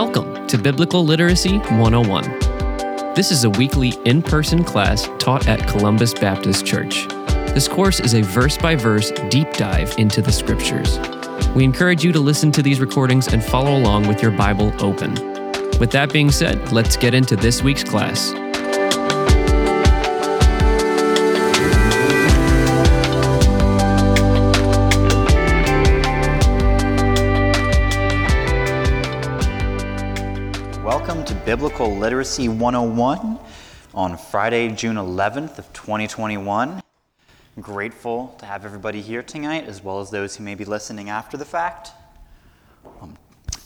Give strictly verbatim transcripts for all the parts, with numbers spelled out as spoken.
Welcome to Biblical Literacy one oh one. This is a weekly in-person class taught at Columbus Baptist Church. This course is a verse-by-verse deep dive into the Scriptures. We encourage you to listen to these recordings and follow along with your Bible open. With that being said, let's get into this week's class. Welcome to Biblical Literacy one oh one on Friday, June eleventh of twenty twenty-one. I'm grateful to have everybody here tonight, as well as those who may be listening after the fact. Um,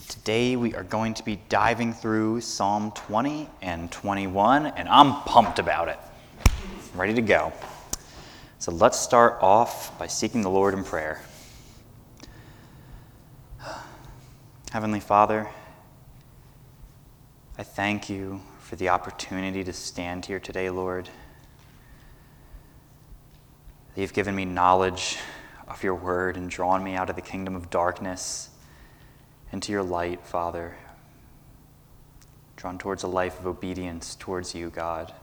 Today we are going to be diving through Psalm twenty and twenty-one, and I'm pumped about it. I'm ready to go. So let's start off by seeking the Lord in prayer. Heavenly Father, I thank you for the opportunity to stand here today, Lord. That you've given me knowledge of your word and drawn me out of the kingdom of darkness into your light, Father, drawn towards a life of obedience towards you, God.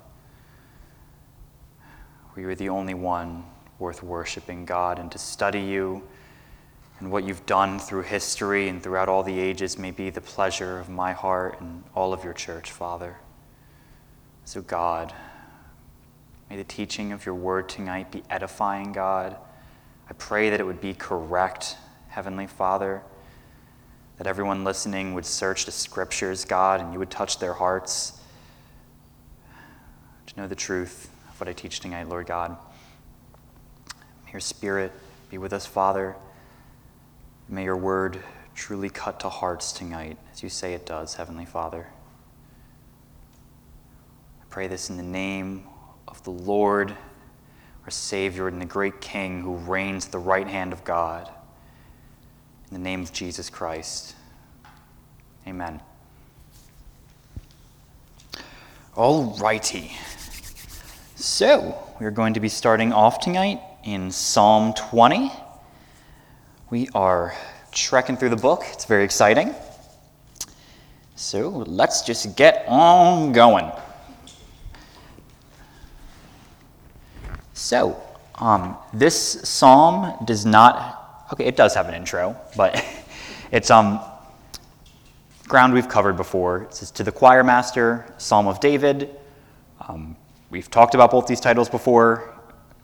We were the only one worth worshiping, God, and to study you and what you've done through history and throughout all the ages may be the pleasure of my heart and all of your church, Father. So, God, may the teaching of your word tonight be edifying, God. I pray that it would be correct, Heavenly Father, that everyone listening would search the Scriptures, God, and you would touch their hearts to know the truth of what I teach tonight, Lord God. May your Spirit be with us, Father. May your word truly cut to hearts tonight, as you say it does, Heavenly Father. I pray this in the name of the Lord, our Savior, and the great King who reigns at the right hand of God. In the name of Jesus Christ, amen. Alrighty. So, we're going to be starting off tonight in Psalm twenty. We are trekking through the book. It's very exciting. So, let's just get on going. So, um, this psalm does not... Okay, it does have an intro, but it's um, ground we've covered before. It says, to the Choir Master, Psalm of David. Um, we've talked about both these titles before.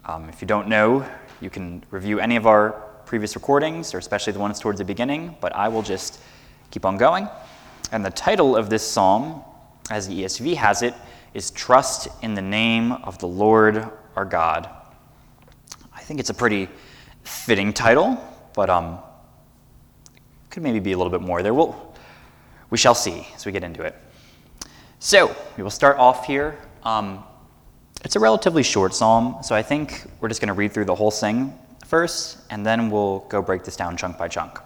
Um, if you don't know, you can review any of our previous recordings, or especially the ones towards the beginning, but I will just keep on going. And the title of this psalm, as the E S V has it, is Trust in the Name of the Lord Our God. I think it's a pretty fitting title, but um, could maybe be a little bit more there. We'll, we shall see as we get into it. So, we will start off here. Um, it's a relatively short psalm, so I think we're just going to read through the whole thing first, and then we'll go break this down chunk by chunk.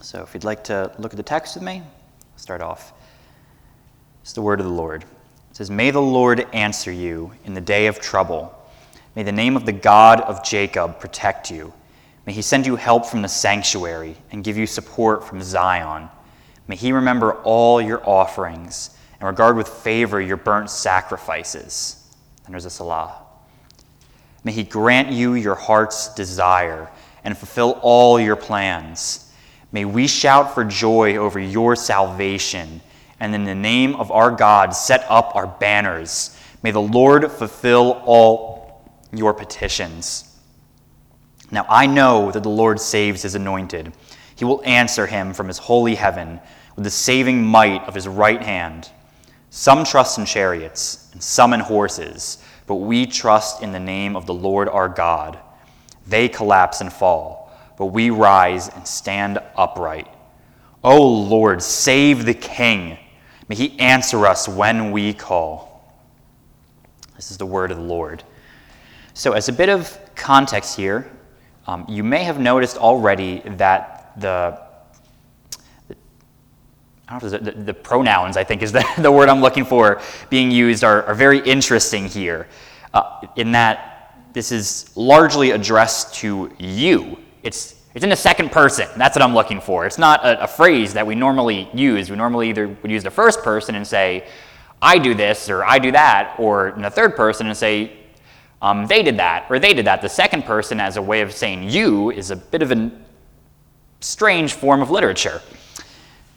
So, if you'd like to look at the text with me, start off. It's the word of the Lord. It says, May the Lord answer you in the day of trouble. May the name of the God of Jacob protect you. May he send you help from the sanctuary and give you support from Zion. May he remember all your offerings and regard with favor your burnt sacrifices. And there's a Salah. May he grant you your heart's desire and fulfill all your plans. May we shout for joy over your salvation and in the name of our God set up our banners. May the Lord fulfill all your petitions. Now I know that the Lord saves his anointed. He will answer him from his holy heaven with the saving might of his right hand. Some trust in chariots and some in horses, but we trust in the name of the Lord our God. They collapse and fall, but we rise and stand upright. O Lord, save the King. May he answer us when we call. This is the word of the Lord. So as a bit of context here, um, you may have noticed already that the, the, I don't know if the, the pronouns, I think is the, the word I'm looking for, being used are, are very interesting here, uh, in that this is largely addressed to you. It's It's in the second person. That's what I'm looking for. It's not a, a phrase that we normally use. We normally either would use the first person and say, I do this, or I do that, or in the third person and say, um, they did that, or they did that. The second person as a way of saying you is a bit of a strange form of literature.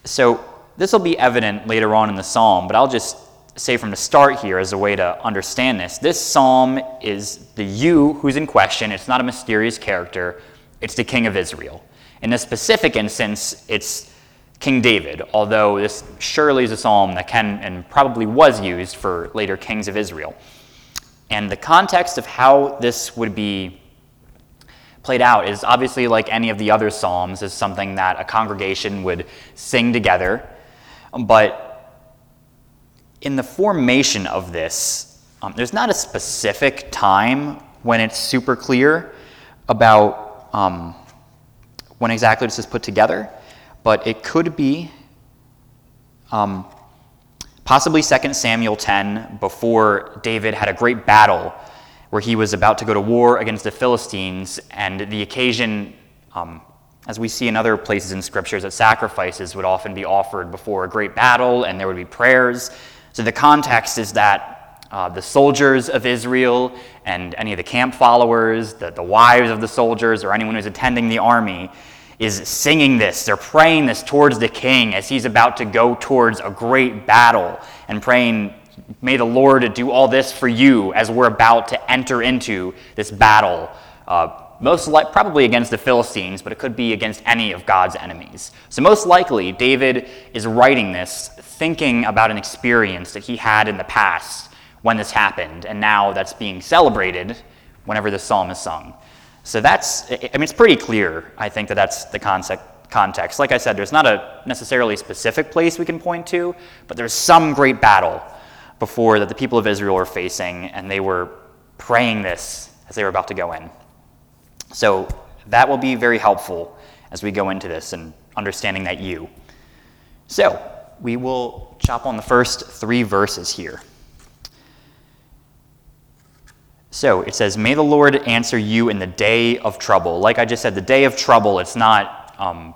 So this will be evident later on in the psalm, but I'll just say from the start here as a way to understand this. This psalm is the you who's in question. It's not a mysterious character. It's the king of Israel. In this specific instance, it's King David, although this surely is a psalm that can and probably was used for later kings of Israel. And the context of how this would be played out is obviously, like any of the other psalms, is something that a congregation would sing together. But in the formation of this, um, there's not a specific time when it's super clear about Um, when exactly this is put together, but it could be um, possibly Second Samuel ten, before David had a great battle where he was about to go to war against the Philistines, and the occasion, um, as we see in other places in scriptures, that sacrifices would often be offered before a great battle, and there would be prayers. So the context is that Uh, the soldiers of Israel and any of the camp followers, the, the wives of the soldiers, or anyone who's attending the army is singing this. They're praying this towards the king as he's about to go towards a great battle, and praying, may the Lord do all this for you as we're about to enter into this battle, uh, most li- probably against the Philistines, but it could be against any of God's enemies. So most likely, David is writing this thinking about an experience that he had in the past when this happened, and now that's being celebrated whenever the psalm is sung. So that's, I mean, it's pretty clear, I think, that that's the concept, context. Like I said, there's not a necessarily specific place we can point to, but there's some great battle before that the people of Israel were facing, and they were praying this as they were about to go in. So that will be very helpful as we go into this and understanding that you. So we will chop on the first three verses here. So it says, may the Lord answer you in the day of trouble. Like I just said, the day of trouble, it's not um,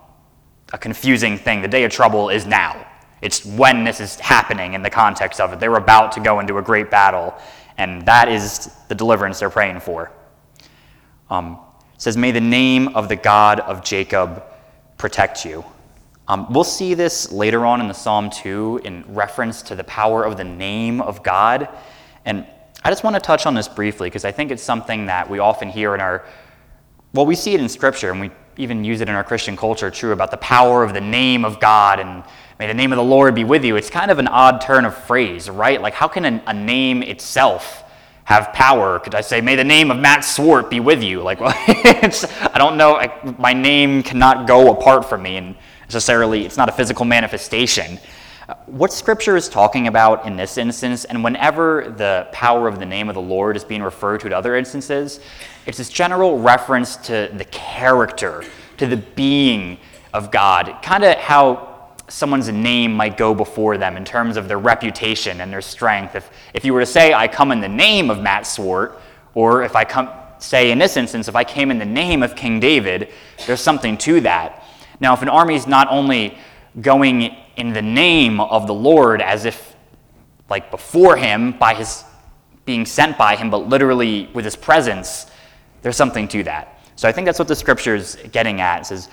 a confusing thing. The day of trouble is now. It's when this is happening in the context of it. They're about to go into a great battle, and that is the deliverance they're praying for. Um, it says, may the name of the God of Jacob protect you. Um, we'll see this later on in the psalm too, in reference to the power of the name of God. And I just want to touch on this briefly because I think it's something that we often hear in our, well, we see it in Scripture, and we even use it in our Christian culture, true, about the power of the name of God and may the name of the Lord be with you. It's kind of an odd turn of phrase, right? Like, how can a, a name itself have power? Could I say, may the name of Matt Swart be with you? Like, well, it's, I don't know, I, my name cannot go apart from me, and necessarily it's not a physical manifestation. What Scripture is talking about in this instance, and whenever the power of the name of the Lord is being referred to in other instances, it's this general reference to the character, to the being of God, kind of how someone's name might go before them in terms of their reputation and their strength. If if you were to say, I come in the name of Matt Swart, or if I come say in this instance, if I came in the name of King David, there's something to that. Now, if an army is not only going in the name of the Lord as if like before him, by his being sent by him, but literally with his presence, there's something to that. So I think that's what the scripture's getting at. It says,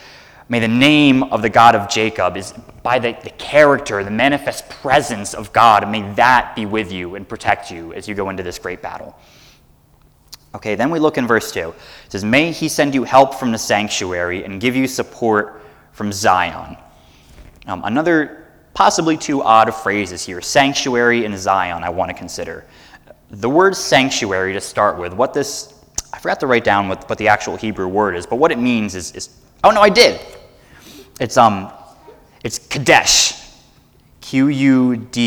may the name of the God of Jacob is by the, the character, the manifest presence of God, and may that be with you and protect you as you go into this great battle. Okay, then we look in verse two. It says, may he send you help from the sanctuary and give you support from Zion. Um, another possibly two odd phrases here, sanctuary and Zion, I want to consider. The word sanctuary to start with, what this, I forgot to write down what, what the actual Hebrew word is, but what it means is, is oh no, I did. It's um, it's Kadesh, Q U D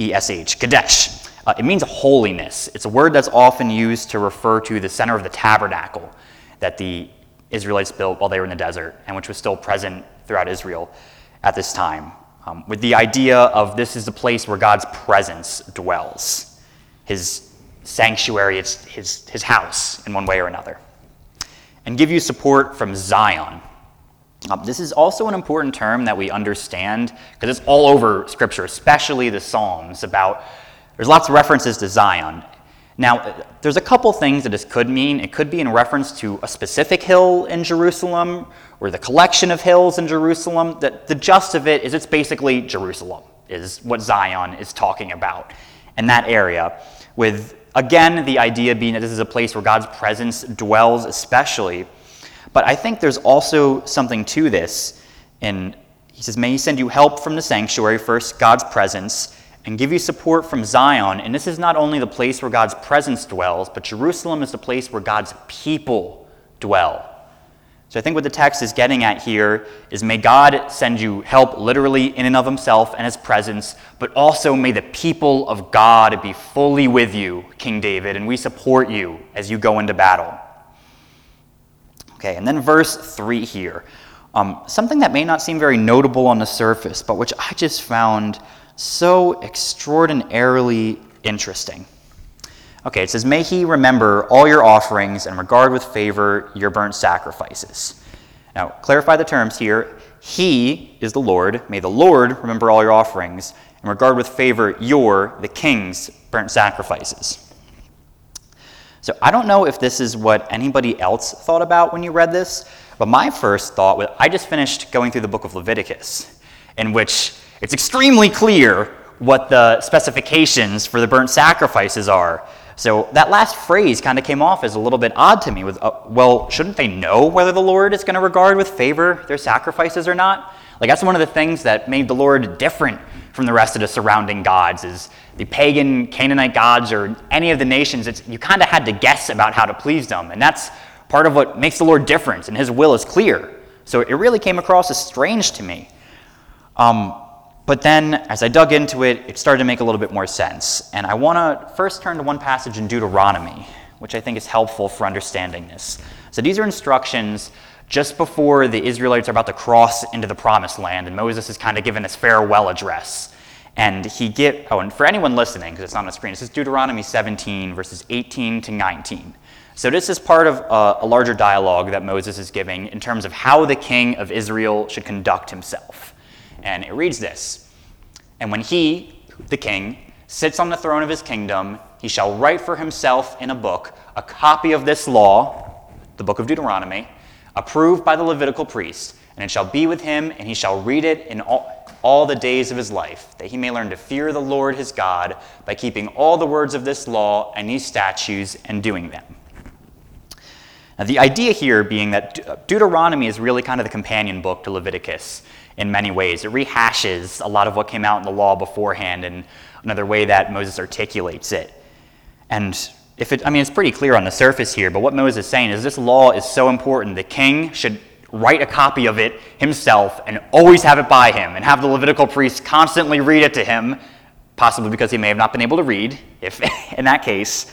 E S H, Kadesh. Uh, it means holiness. It's a word that's often used to refer to the center of the tabernacle that the Israelites built while they were in the desert, and which was still present throughout Israel at this time, um, with the idea of this is the place where God's presence dwells, his sanctuary, it's his, his house in one way or another. and give you support from Zion. Uh, this is also an important term that we understand because it's all over Scripture, especially the Psalms, about there's lots of references to Zion. Now, there's a couple things that this could mean. It could be in reference to a specific hill in Jerusalem or the collection of hills in Jerusalem. That the gist of it is it's basically Jerusalem is what Zion is talking about in that area, with, again, the idea being that this is a place where God's presence dwells especially. But I think there's also something to this. And he says, may he send you help from the sanctuary, first God's presence, and give you support from Zion. And this is not only the place where God's presence dwells, but Jerusalem is the place where God's people dwell. So I think what the text is getting at here is may God send you help literally in and of himself and his presence, but also may the people of God be fully with you, King David, and we support you as you go into battle. Okay, and then verse three here. Um, something that may not seem very notable on the surface, but which I just found so extraordinarily interesting. Okay, it says, may he remember all your offerings and regard with favor your burnt sacrifices. Now, clarify the terms here. He is the Lord. May the Lord remember all your offerings and regard with favor your, the king's, burnt sacrifices. So I don't know if this is what anybody else thought about when you read this, but my first thought was, I just finished going through the book of Leviticus, in which it's extremely clear what the specifications for the burnt sacrifices are. So that last phrase kind of came off as a little bit odd to me with, uh, well, shouldn't they know whether the Lord is going to regard with favor their sacrifices or not? Like, that's one of the things that made the Lord different from the rest of the surrounding gods, is the pagan Canaanite gods or any of the nations, it's, you kind of had to guess about how to please them. And that's part of what makes the Lord different, and his will is clear. So it really came across as strange to me. Um, but then as I dug into it, it started to make a little bit more sense. And I want to first turn to one passage in Deuteronomy, which I think is helpful for understanding this. So these are instructions just before the Israelites are about to cross into the Promised Land, and Moses is kind of given this farewell address. And he get, oh, and for anyone listening, because it's not on the screen, this is Deuteronomy seventeen, verses eighteen to nineteen. So this is part of a, a larger dialogue that Moses is giving in terms of how the king of Israel should conduct himself. And it reads this: and when he, the king, sits on the throne of his kingdom, he shall write for himself in a book a copy of this law, the book of Deuteronomy, approved by the Levitical priest, and it shall be with him, and he shall read it in all, all the days of his life, that he may learn to fear the Lord his God by keeping all the words of this law and these statutes and doing them. Now, the idea here being that De- Deuteronomy is really kind of the companion book to Leviticus in many ways. It rehashes a lot of what came out in the law beforehand and another way that Moses articulates it. And If it, I mean, it's pretty clear on the surface here, but what Moses is saying is this law is so important. The king should write a copy of it himself and always have it by him and have the Levitical priests constantly read it to him, possibly because he may have not been able to read, if in that case.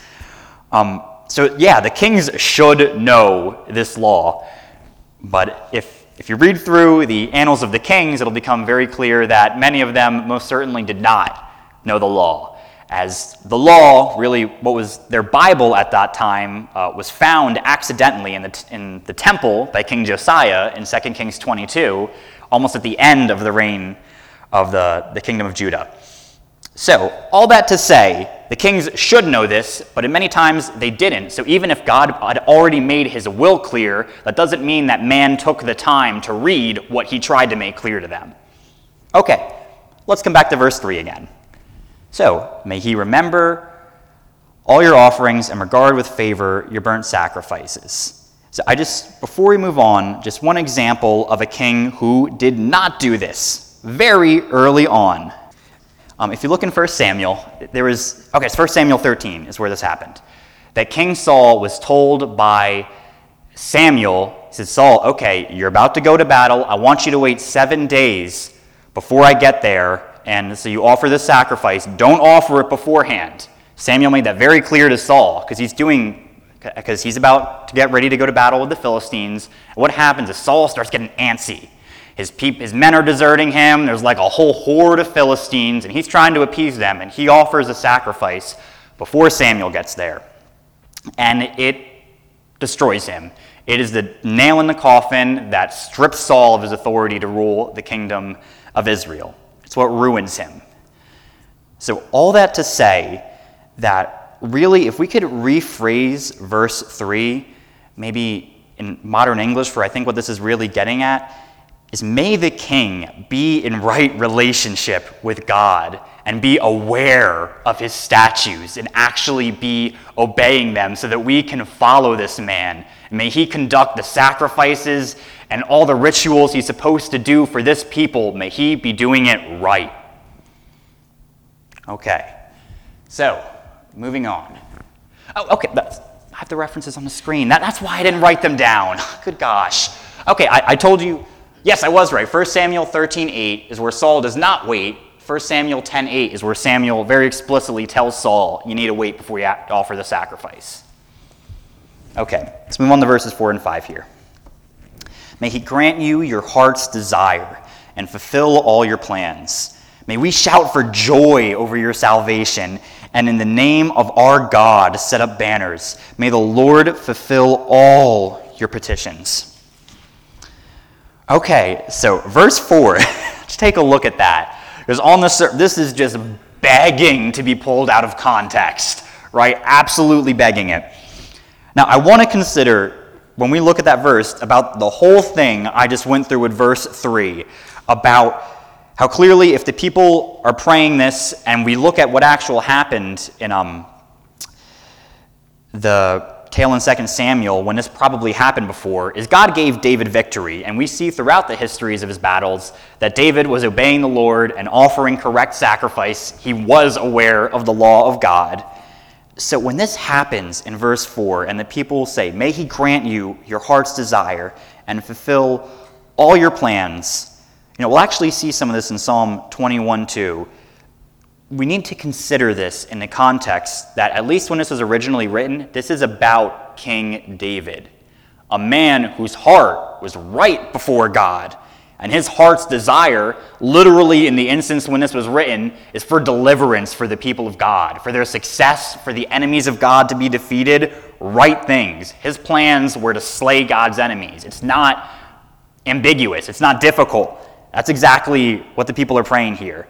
Um, so, yeah, the kings should know this law. But if, if you read through the annals of the kings, it'll become very clear that many of them most certainly did not know the law, as the law, really what was their Bible at that time, uh, was found accidentally in the, t- in the temple by King Josiah in Second Kings twenty-two, almost at the end of the reign of the, the kingdom of Judah. So all that to say, the kings should know this, but in many times they didn't. So even if God had already made his will clear, that doesn't mean that man took the time to read what he tried to make clear to them. Okay, let's come back to verse three again. So, may he remember all your offerings and regard with favor your burnt sacrifices. So I just, before we move on, just one example of a king who did not do this very early on. Um, if you look in First Samuel, there was, okay, it's First Samuel thirteen is where this happened. That King Saul was told by Samuel, he said, Saul, okay, you're about to go to battle. I want you to wait seven days before I get there. And so you offer this sacrifice. Don't offer it beforehand. Samuel made that very clear to Saul because he's doing because he's about to get ready to go to battle with the Philistines. And what happens is Saul starts getting antsy. His peop, his men are deserting him. There's like a whole horde of Philistines, and he's trying to appease them. And he offers a sacrifice before Samuel gets there, and it destroys him. It is the nail in the coffin that strips Saul of his authority to rule the kingdom of Israel. It's what ruins him. So all that to say that really, if we could rephrase verse three, maybe in modern English, for I think what this is really getting at, is may the king be in right relationship with God and be aware of his statutes and actually be obeying them so that we can follow this man. And may he conduct the sacrifices and all the rituals he's supposed to do for this people. May he be doing it right. Okay, so moving on. Oh, okay, that's, I have the references on the screen. That, that's why I didn't write them down. Good gosh. Okay, I, I told you, yes, I was right. First Samuel thirteen eight is where Saul does not wait. First Samuel ten eight is where Samuel very explicitly tells Saul, you need to wait before you offer the sacrifice. Okay, let's move on to verses four and five here. May he grant you your heart's desire and fulfill all your plans. May we shout for joy over your salvation, and in the name of our God set up banners. May the Lord fulfill all your petitions. Okay, so verse four, let's take a look at that. Because on the sur- this is just begging to be pulled out of context, right? Absolutely begging it. Now, I want to consider, when we look at that verse, about the whole thing I just went through with verse three, about how clearly if the people are praying this and we look at what actually happened in um, the tale in Second Samuel, when this probably happened before, is God gave David victory. And we see throughout the histories of his battles that David was obeying the Lord and offering correct sacrifice. He was aware of the law of God. So when this happens in verse four, and the people say, may he grant you your heart's desire and fulfill all your plans, you know, we'll actually see some of this in Psalm twenty-one two. We need to consider this in the context that, at least when this was originally written, this is about King David, a man whose heart was right before God, and his heart's desire, literally in the instance when this was written, is for deliverance for the people of God, for their success, for the enemies of God to be defeated, right things. His plans were to slay God's enemies. It's not ambiguous. It's not difficult. That's exactly what the people are praying here.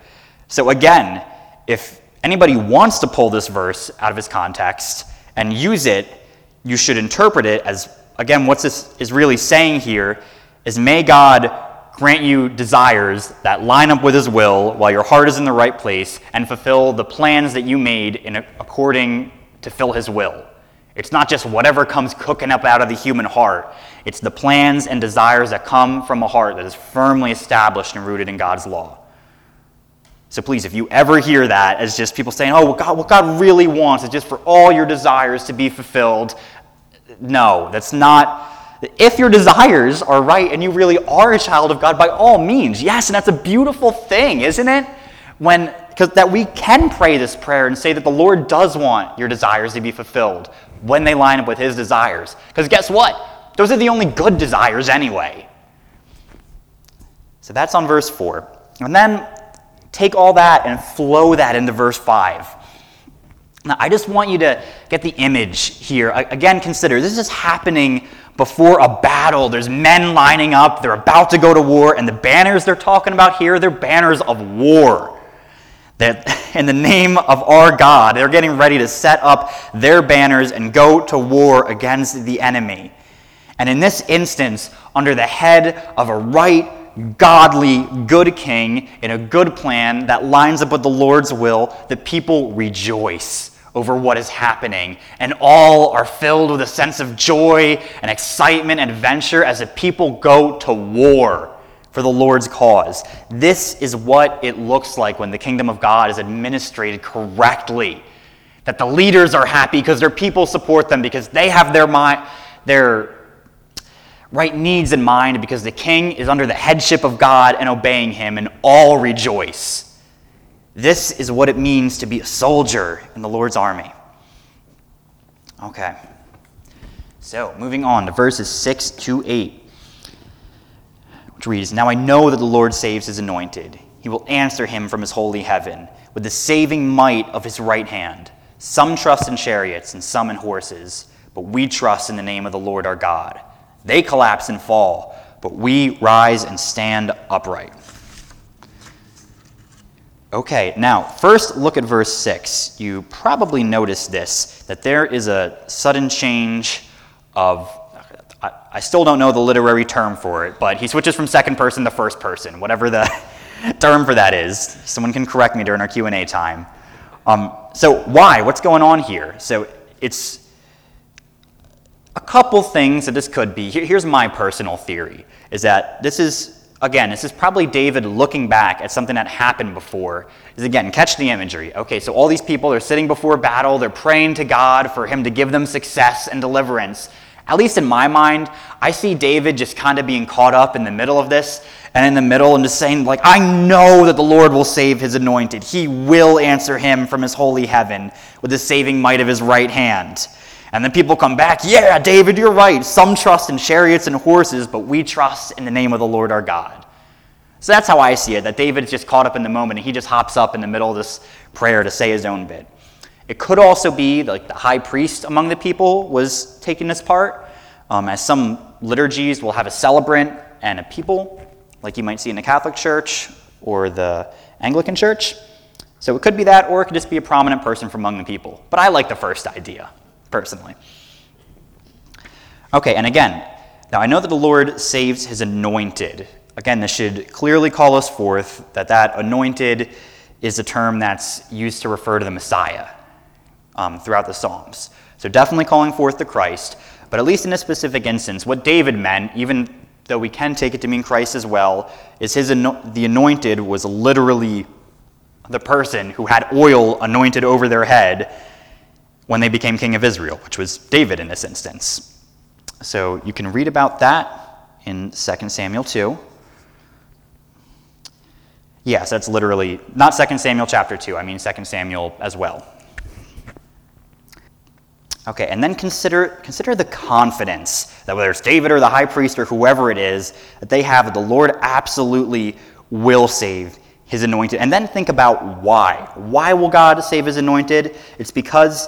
So again, if anybody wants to pull this verse out of its context and use it, you should interpret it as, again, what this is really saying here is, may God grant you desires that line up with his will while your heart is in the right place, and fulfill the plans that you made in according to fill his will. It's not just whatever comes cooking up out of the human heart. It's the plans and desires that come from a heart that is firmly established and rooted in God's law. So please, if you ever hear that as just people saying, oh, well, God, what God really wants is just for all your desires to be fulfilled. No, that's not. If your desires are right and you really are a child of God, by all means, yes, and that's a beautiful thing, isn't it? When, because that we can pray this prayer and say that the Lord does want your desires to be fulfilled when they line up with his desires. Because guess what? Those are the only good desires anyway. So that's on verse four. And then take all that and flow that into verse five. Now, I just want you to get the image here. Again, consider, this is happening before a battle. There's men lining up. They're about to go to war. And the banners they're talking about here, they're banners of war. That in the name of our God, they're getting ready to set up their banners and go to war against the enemy. And in this instance, under the head of a right godly, good king in a good plan that lines up with the Lord's will, the people rejoice over what is happening, and all are filled with a sense of joy and excitement and adventure as the people go to war for the Lord's cause. This is what it looks like when the kingdom of God is administrated correctly, that the leaders are happy because their people support them, because they have their mind, their right needs in mind, because the king is under the headship of God and obeying him, and all rejoice. This is what it means to be a soldier in the Lord's army. Okay. So, moving on to verses six to eight, which reads, now I know that the Lord saves his anointed. He will answer him from his holy heaven with the saving might of his right hand. Some trust in chariots and some in horses, but we trust in the name of the Lord our God. They collapse and fall, but we rise and stand upright. Okay, now, first look at verse six. You probably noticed this, that there is a sudden change of, I, I still don't know the literary term for it, but he switches from second person to first person, whatever the term for that is. Someone can correct me during our Q and A time. Um, so why? What's going on here? So it's a couple things that this could be. Here, here's my personal theory, is that this is, Again, this is probably David looking back at something that happened before. Is again, catch the imagery. Okay, so all these people are sitting before battle. They're praying to God for him to give them success and deliverance. At least in my mind, I see David just kind of being caught up in the middle of this and in the middle and just saying, like, I know that the Lord will save his anointed. He will answer him from his holy heaven with the saving might of his right hand. And then people come back, yeah, David, you're right. Some trust in chariots and horses, but we trust in the name of the Lord our God. So that's how I see it, that David is just caught up in the moment, and he just hops up in the middle of this prayer to say his own bit. It could also be like the high priest among the people was taking this part, um, as some liturgies will have a celebrant and a people, like you might see in the Catholic Church or the Anglican Church. So it could be that, or it could just be a prominent person from among the people. But I like the first idea, personally. Okay, and again, now I know that the Lord saves his anointed. Again, this should clearly call us forth that that anointed is a term that's used to refer to the Messiah um, throughout the Psalms. So definitely calling forth the Christ, but at least in this specific instance, what David meant, even though we can take it to mean Christ as well, is his ano- the anointed was literally the person who had oil anointed over their head when they became king of Israel, which was David in this instance. So you can read about that in Second Samuel two. Yeah, so that's literally, not Second Samuel chapter two, I mean Second Samuel as well. Okay, and then consider consider the confidence that whether it's David or the high priest or whoever it is, that they have that the Lord absolutely will save his anointed. And then think about why. Why will God save his anointed? It's because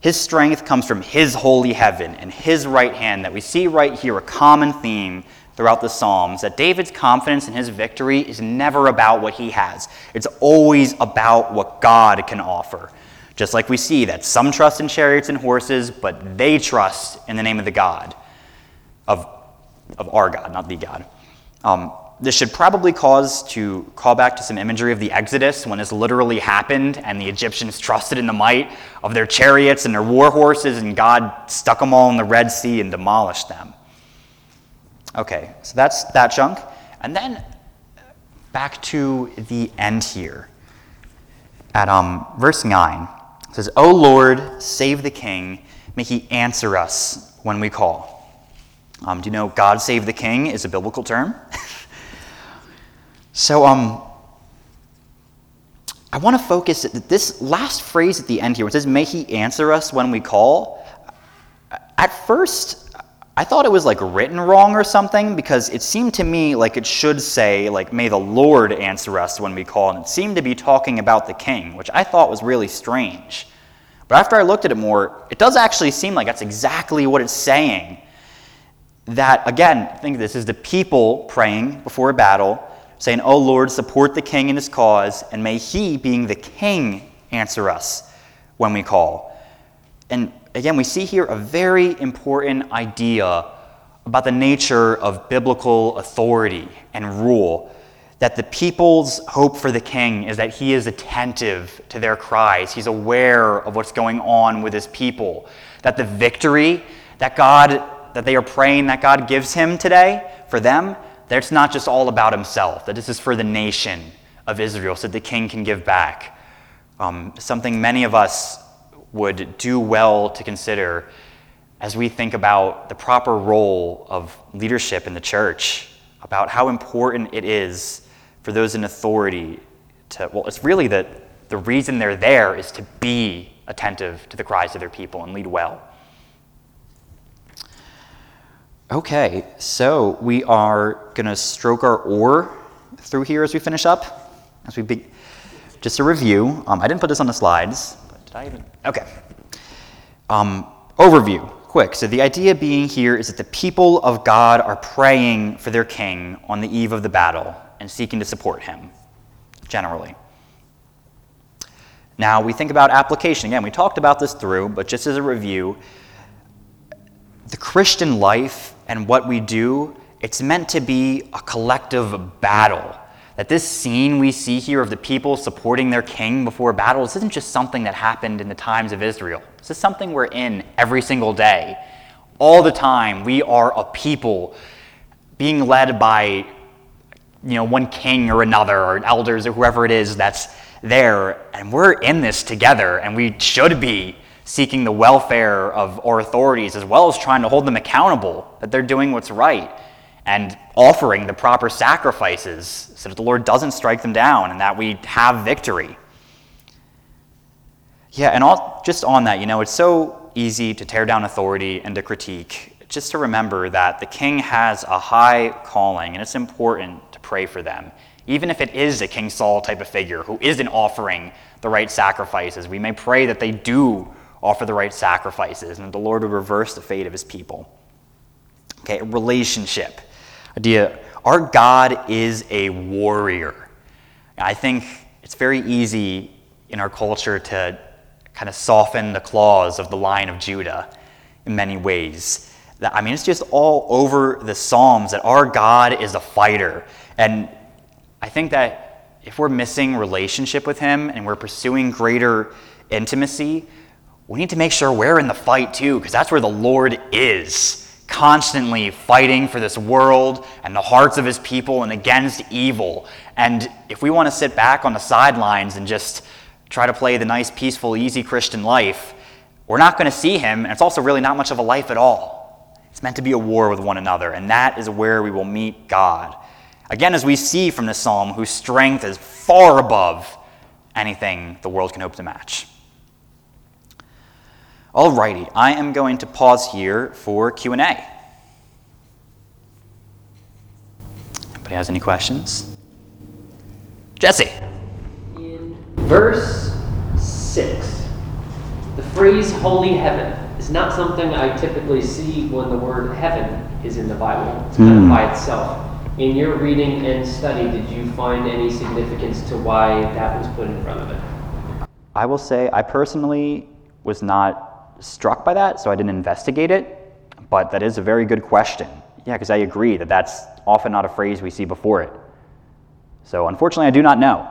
his strength comes from his holy heaven and his right hand, that we see right here a common theme throughout the Psalms, that David's confidence in his victory is never about what he has. It's always about what God can offer. Just like we see that some trust in chariots and horses, but they trust in the name of the God, of, of our God, not the God. Um, This should probably cause to call back to some imagery of the Exodus when this literally happened and the Egyptians trusted in the might of their chariots and their war horses, and God stuck them all in the Red Sea and demolished them. Okay, so that's that chunk. And then back to the end here at um, verse nine. It says, O Lord, save the king. May he answer us when we call. Um, do you know God save the king is a biblical term? So um, I want to focus that this last phrase at the end here, it says, may he answer us when we call. At first, I thought it was like written wrong or something, because it seemed to me like it should say, like, may the Lord answer us when we call. And it seemed to be talking about the king, which I thought was really strange. But after I looked at it more, it does actually seem like that's exactly what it's saying. That, again, think of this as the people praying before a battle, saying, O Lord, support the king in his cause, and may he, being the king, answer us when we call. And again, we see here a very important idea about the nature of biblical authority and rule, that the people's hope for the king is that he is attentive to their cries. He's aware of what's going on with his people, that the victory that God, that they are praying that God gives him today for them, that it's not just all about himself, that this is for the nation of Israel, so that the king can give back. Um, something many of us would do well to consider as we think about the proper role of leadership in the church, about how important it is for those in authority to, well, it's really that the reason they're there is to be attentive to the cries of their people and lead well. Okay, so we are going to stroke our oar through here as we finish up. As we be- Just a review. Um, I didn't put this on the slides. But did I even? Okay. Um, overview. quick. So the idea being here is that the people of God are praying for their king on the eve of the battle and seeking to support him, generally. Now, we think about application. Again, we talked about this through, but just as a review, the Christian life and what we do, it's meant to be a collective battle. That this scene we see here of the people supporting their king before battle, this isn't just something that happened in the times of Israel. This is something we're in every single day. All the time, we are a people being led by, you know, one king or another, or elders, or whoever it is that's there, and we're in this together, and we should be seeking the welfare of our authorities as well as trying to hold them accountable that they're doing what's right and offering the proper sacrifices so that the Lord doesn't strike them down and that we have victory. Yeah, and all, just on that, you know, it's so easy to tear down authority and to critique. Just to remember that the king has a high calling, and it's important to pray for them. Even if it is a King Saul type of figure who isn't offering the right sacrifices, we may pray that they do offer the right sacrifices and that the Lord would reverse the fate of his people. Okay, relationship. Idea, our God is a warrior. I think it's very easy in our culture to kind of soften the claws of the Lion of Judah in many ways. I mean, it's just all over the Psalms that our God is a fighter. And I think that if we're missing relationship with him and we're pursuing greater intimacy, we need to make sure we're in the fight too, because that's where the Lord is, constantly fighting for this world and the hearts of his people and against evil. And if we want to sit back on the sidelines and just try to play the nice, peaceful, easy Christian life, we're not going to see him, and it's also really not much of a life at all. It's meant to be a war with one another, and that is where we will meet God. Again, as we see from this psalm, whose strength is far above anything the world can hope to match. Alrighty, I am going to pause here for Q and A. Anybody has any questions? Jesse. In verse six, the phrase holy heaven is not something I typically see when the word heaven is in the Bible. It's kind mm. of by itself. In your reading and study, did you find any significance to why that was put in front of it? I will say I personally was not struck by that, so I didn't investigate it, but that is a very good question. Yeah, because I agree that that's often not a phrase we see before it. So unfortunately, I do not know,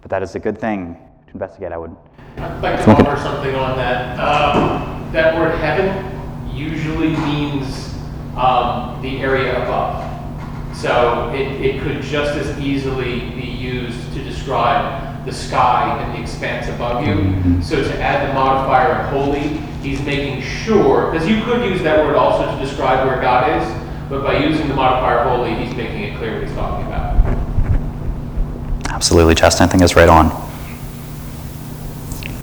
but that is a good thing to investigate. I would I'd like to offer something on that. Um, that word heaven usually means um, the area above. So it, it could just as easily be used to describe the sky and the expanse above you. So to add the modifier of holy, he's making sure, because you could use that word also to describe where God is, but by using the modifier holy, he's making it clear what he's talking about. Absolutely, Justin. I think that's right on.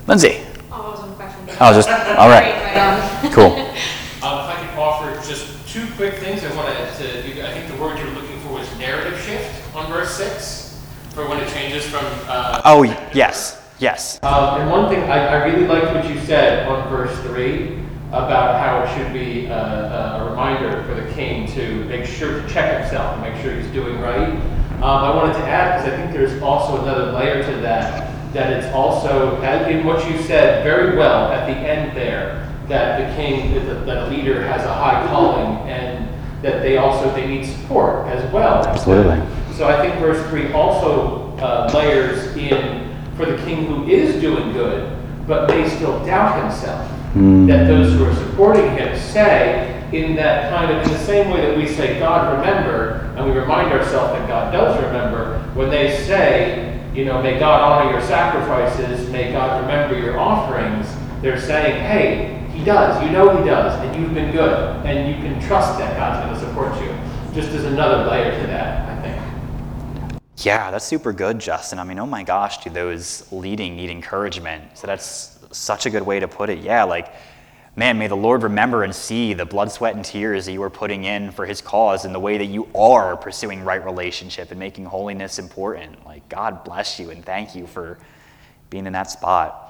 Lindsay. Oh, I was on the question. Oh, just, all right. right, right cool. Um, if I could offer just two quick things I want to do. I think the word you're looking for was narrative shift on verse six, for when it changes from... Uh, oh, yes, yes. Um, and one thing, I, I really liked what you said on verse three about how it should be a, a reminder for the king to make sure to check himself and make sure he's doing right. Um, I wanted to add, because I think there's also another layer to that, that it's also, in what you said very well at the end there, that the king, that the leader has a high calling, and that they also, they need support as well. Absolutely. So I think verse three also uh, layers in for the king who is doing good, but may still doubt himself. Mm. That those who are supporting him say, in that kind of, in the same way that we say, God remember, and we remind ourselves that God does remember, when they say, you know, may God honor your sacrifices, may God remember your offerings, they're saying, hey, he does, you know he does, and you've been good, and you can trust that God's going to support you. Just as another layer to that, I think. Yeah, that's super good, Justin. I mean, oh my gosh, do those leading need encouragement? So that's such a good way to put it. Yeah, like, man, may the Lord remember and see the blood, sweat, and tears that you are putting in for his cause and the way that you are pursuing right relationship and making holiness important. Like, God bless you and thank you for being in that spot.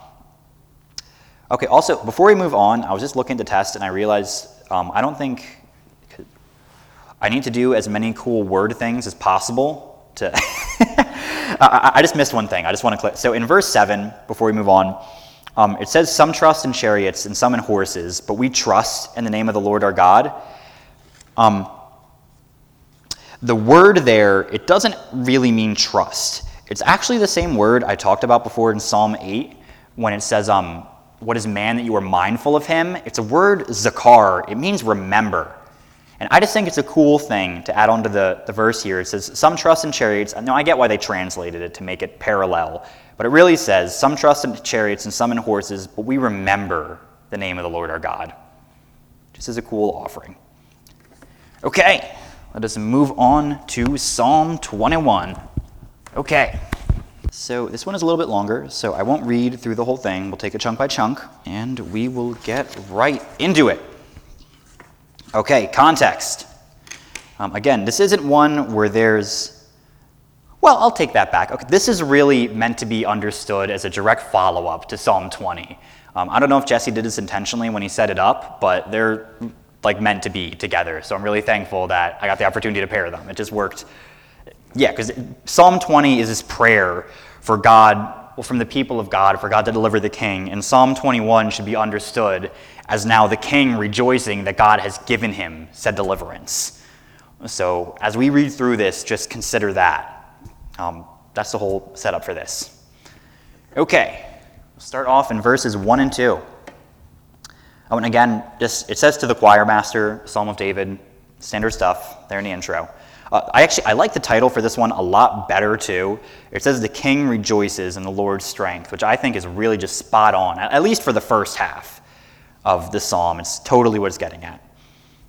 Okay, also, before we move on, I was just looking at the test, and I realized um, I don't think I need to do as many cool word things as possible to... I, I just missed one thing. I just want to click. So in verse seven, before we move on, um, it says, some trust in chariots and some in horses, but we trust in the name of the Lord our God. Um, the word there, it doesn't really mean trust. It's actually the same word I talked about before in Psalm eight when it says, um, what is man that you are mindful of him? It's a word, zakar. It means remember. And I just think it's a cool thing to add on to the, the verse here. It says, some trust in chariots. Now, I get why they translated it to make it parallel, but it really says, some trust in chariots and some in horses, but we remember the name of the Lord our God. Just as a cool offering. Okay, let us move on to Psalm twenty-one. Okay, so this one is a little bit longer, so I won't read through the whole thing. We'll take it chunk by chunk, and we will get right into it. Okay, context. Um, again, this isn't one where there's, well, I'll take that back. Okay, this is really meant to be understood as a direct follow-up to Psalm twenty. Um, I don't know if Jesse did this intentionally when he set it up, but they're like meant to be together. So I'm really thankful that I got the opportunity to pair them. It just worked. Yeah, because Psalm twenty is this prayer for God, well, from the people of God, for God to deliver the king. And Psalm twenty-one should be understood as now the king rejoicing that God has given him said deliverance. So as we read through this, just consider that. Um, that's the whole setup for this. Okay, we'll start off in verses one and two. Oh, and again, just it says to the choir master, Psalm of David, standard stuff there in the intro. Uh, I actually I like the title for this one a lot better too. It says the king rejoices in the Lord's strength, which I think is really just spot on, at least for the first half of the psalm. It's totally what it's getting at.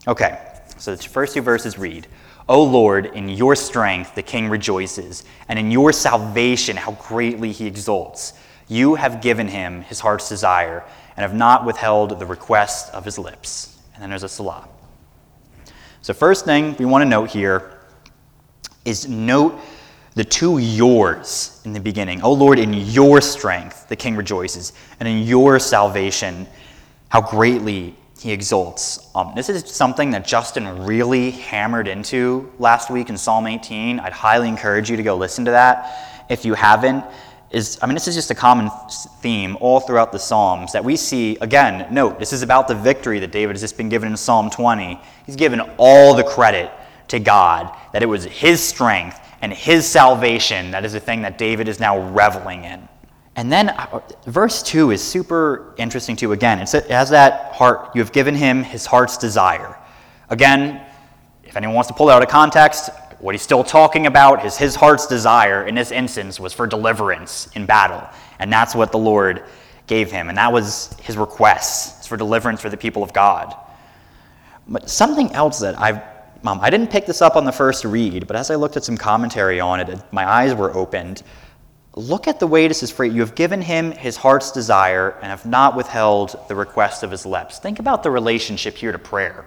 Okay, so the first two verses read, O Lord, in your strength the king rejoices, and in your salvation how greatly he exults. You have given him his heart's desire, and have not withheld the request of his lips. And then there's a Selah. So first thing we want to note here is note the two yours in the beginning. O Lord, in your strength the king rejoices, and in your salvation how greatly he exults. Um, this is something that Justin really hammered into last week in Psalm eighteen. I'd highly encourage you to go listen to that if you haven't. Is, I mean, this is just a common theme all throughout the Psalms that we see. Again, note, this is about the victory that David has just been given in Psalm twenty. He's given all the credit to God, that it was his strength and his salvation that is the thing that David is now reveling in. And then uh, verse two is super interesting too. Again, it has that heart, you have given him his heart's desire. Again, if anyone wants to pull it out of context, what he's still talking about is his heart's desire in this instance was for deliverance in battle. And that's what the Lord gave him. And that was his request, it's for deliverance for the people of God. But something else that I've Mom, I didn't pick this up on the first read, but as I looked at some commentary on it, my eyes were opened. Look at the way this is phrased. You have given him his heart's desire and have not withheld the request of his lips. Think about the relationship here to prayer.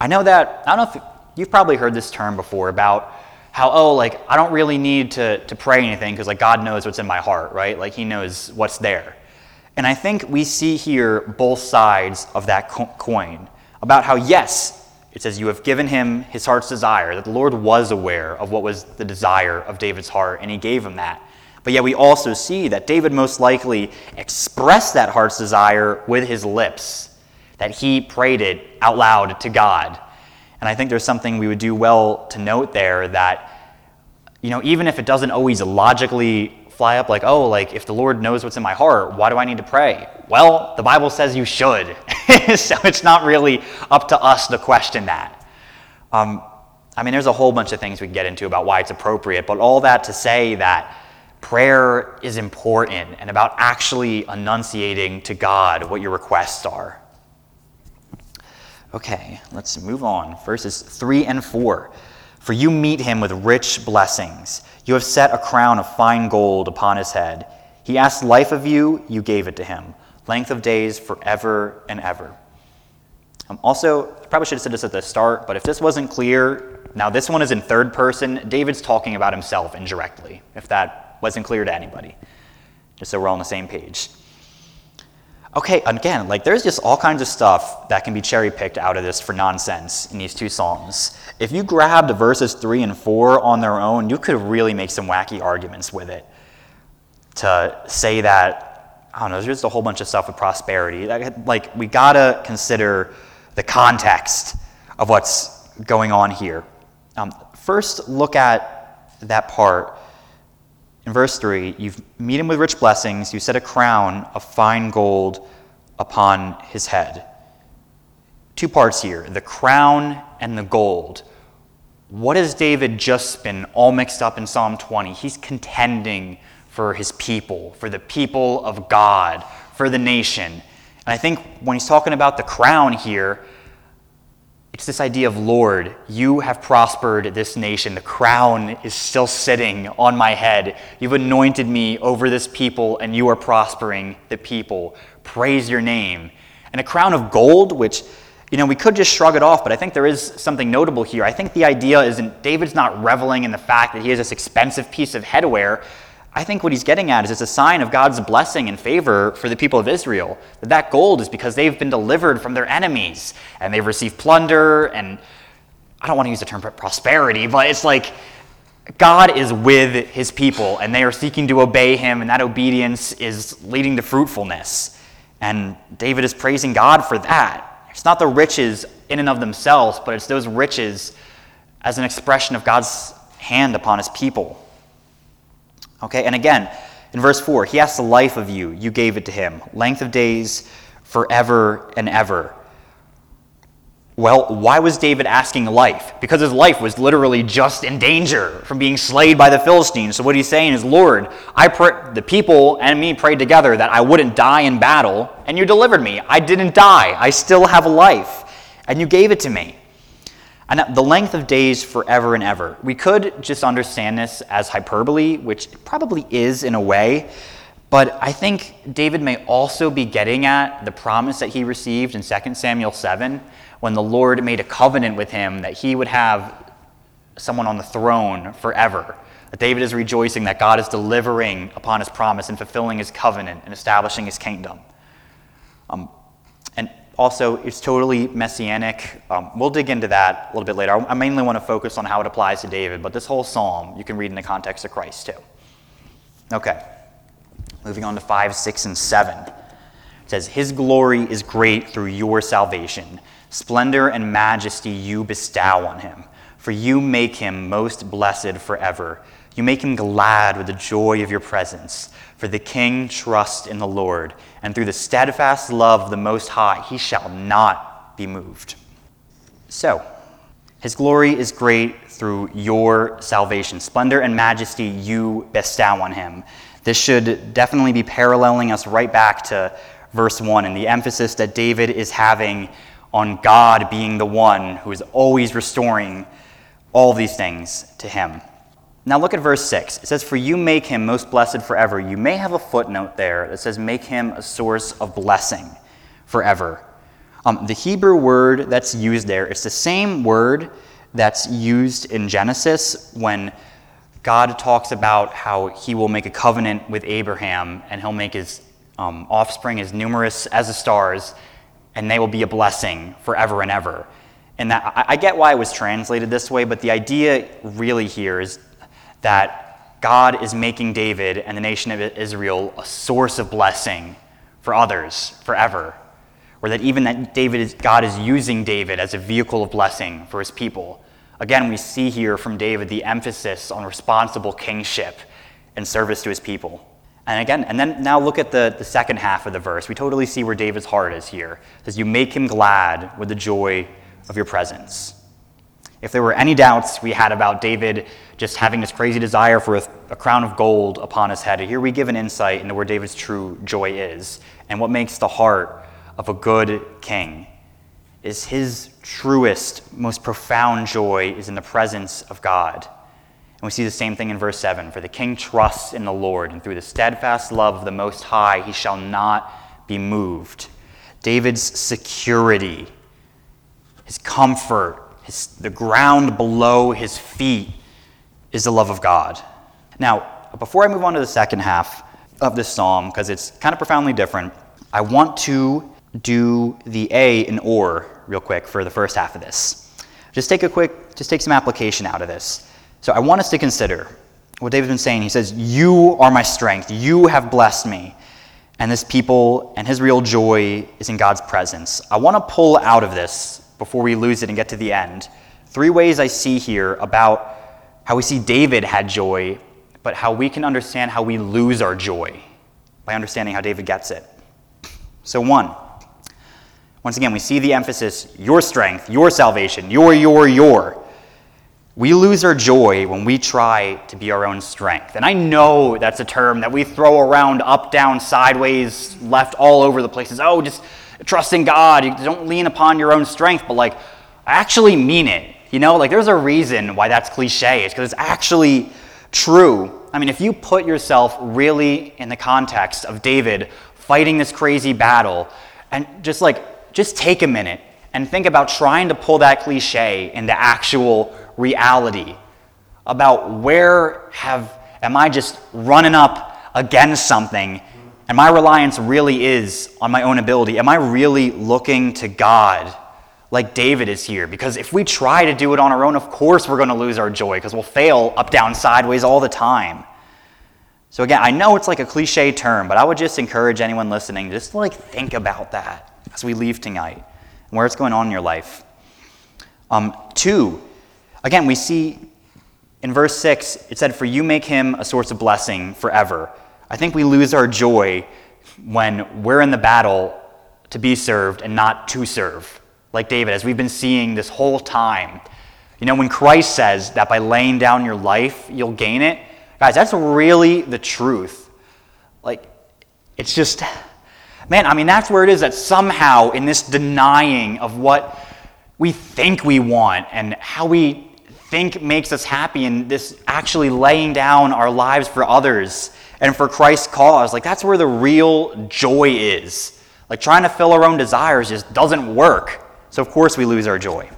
I know that, I don't know if you've probably heard this term before about how, oh, like, I don't really need to, to pray anything because, like, God knows what's in my heart, right? Like, he knows what's there. And I think we see here both sides of that coin about how, yes, it says, you have given him his heart's desire, that the Lord was aware of what was the desire of David's heart, and he gave him that. But yet we also see that David most likely expressed that heart's desire with his lips, that he prayed it out loud to God. And I think there's something we would do well to note there that, you know, even if it doesn't always logically fly up like, oh, like if the Lord knows what's in my heart, why do I need to pray? Well, the Bible says you should. So it's not really up to us to question that. Um, I mean, there's a whole bunch of things we can get into about why it's appropriate, but all that to say that prayer is important and about actually enunciating to God what your requests are. Okay, let's move on. Verses three and four. For you meet him with rich blessings. You have set a crown of fine gold upon his head. He asked life of you, you gave it to him. Length of days forever and ever. Um, also, I probably should have said this at the start, but if this wasn't clear, now this one is in third person. David's talking about himself indirectly, if that wasn't clear to anybody, just so we're all on the same page. Okay, again, like there's just all kinds of stuff that can be cherry-picked out of this for nonsense in these two Psalms. If you grabbed verses three and four on their own, you could really make some wacky arguments with it. To say that, I don't know, there's just a whole bunch of stuff with prosperity. Like, we gotta consider the context of what's going on here. Um, first, look at that part. In verse three, you meet him with rich blessings, you set a crown of fine gold upon his head. Two parts here, the crown and the gold. What has David just been all mixed up in Psalm twenty? He's contending for his people, for the people of God, for the nation. And I think when he's talking about the crown here, it's this idea of, Lord, you have prospered this nation. The crown is still sitting on my head. You've anointed me over this people, and you are prospering the people. Praise your name. And a crown of gold, which, you know, we could just shrug it off, but I think there is something notable here. I think the idea isn't David's not reveling in the fact that he has this expensive piece of headwear. I think what he's getting at is it's a sign of God's blessing and favor for the people of Israel. That that gold is because they've been delivered from their enemies, and they've received plunder, and I don't want to use the term prosperity, but it's like God is with his people, and they are seeking to obey him, and that obedience is leading to fruitfulness. And David is praising God for that. It's not the riches in and of themselves, but it's those riches as an expression of God's hand upon his people. Okay, and again, in verse four, he asked the life of you, you gave it to him, length of days forever and ever. Well, why was David asking life? Because his life was literally just in danger from being slain by the Philistines. So what he's saying is, Lord, I pray, the people and me prayed together that I wouldn't die in battle, and you delivered me. I didn't die. I still have a life, and you gave it to me. And the length of days forever and ever. We could just understand this as hyperbole, which it probably is in a way, but I think David may also be getting at the promise that he received in Second Samuel seven, when the Lord made a covenant with him that he would have someone on the throne forever. That David is rejoicing that God is delivering upon his promise and fulfilling his covenant and establishing his kingdom. Um, Also, it's totally messianic. Um, we'll dig into that a little bit later. I mainly want to focus on how it applies to David, but this whole psalm you can read in the context of Christ too. Okay, moving on to five, six, and seven. It says, his glory is great through your salvation. Splendor and majesty you bestow on him, for you make him most blessed forever. You make him glad with the joy of your presence. For the king trusts in the Lord, and through the steadfast love of the Most High, he shall not be moved. So, his glory is great through your salvation. Splendor and majesty you bestow on him. This should definitely be paralleling us right back to verse one and the emphasis that David is having on God being the one who is always restoring all these things to him. Now look at verse six. It says, for you make him most blessed forever. You may have a footnote there that says, make him a source of blessing forever. Um, the Hebrew word that's used there, it's the same word that's used in Genesis when God talks about how he will make a covenant with Abraham and he'll make his um, offspring as numerous as the stars, and they will be a blessing forever and ever. And that, I get why it was translated this way, but the idea really here is that God is making David and the nation of Israel a source of blessing for others forever, or that even that David is, God is using David as a vehicle of blessing for his people. Again, we see here from David the emphasis on responsible kingship and service to his people. And again, and then now look at the, the second half of the verse. We totally see where David's heart is here. It says, you make him glad with the joy of your presence. If there were any doubts we had about David just having this crazy desire for a, a crown of gold upon his head, here we give an insight into where David's true joy is and what makes the heart of a good king is his truest, most profound joy is in the presence of God. And we see the same thing in verse seven. For the king trusts in the Lord, and through the steadfast love of the Most High, he shall not be moved. David's security, his comfort, his, the ground below his feet, is the love of God. Now, before I move on to the second half of this psalm, because it's kind of profoundly different, I want to do the A in or real quick for the first half of this. Just take a quick, just take some application out of this. So I want us to consider what David's been saying. He says, you are my strength. You have blessed me. And this people and his real joy is in God's presence. I want to pull out of this before we lose it and get to the end. Three ways I see here about how we see David had joy, but how we can understand how we lose our joy by understanding how David gets it. So one, once again, we see the emphasis, your strength, your salvation, your, your, your. We lose our joy when we try to be our own strength. And I know that's a term that we throw around up, down, sideways, left, all over the places. Oh, just trust in God. You don't lean upon your own strength. But like, I actually mean it. You know, like there's a reason why that's cliche. It's because it's actually true. I mean, if you put yourself really in the context of David fighting this crazy battle and just like, just take a minute and think about trying to pull that cliche into actual reality about where have, am I just running up against something and my reliance really is on my own ability? Am I really looking to God like David is here? Because if we try to do it on our own, of course we're going to lose our joy because we'll fail up, down, sideways all the time. So again, I know it's like a cliche term, but I would just encourage anyone listening just to like think about that as we leave tonight, and where it's going on in your life. Um, two, again, we see in verse six, it said, for you make him a source of blessing forever. I think we lose our joy when we're in the battle to be served and not to serve, like David, as we've been seeing this whole time. You know, when Christ says that by laying down your life, you'll gain it, guys, that's really the truth. Like, it's just... Man, I mean, that's where it is that somehow in this denying of what we think we want and how we think makes us happy and this actually laying down our lives for others and for Christ's cause, like that's where the real joy is. Like trying to fill our own desires just doesn't work. So of course we lose our joy.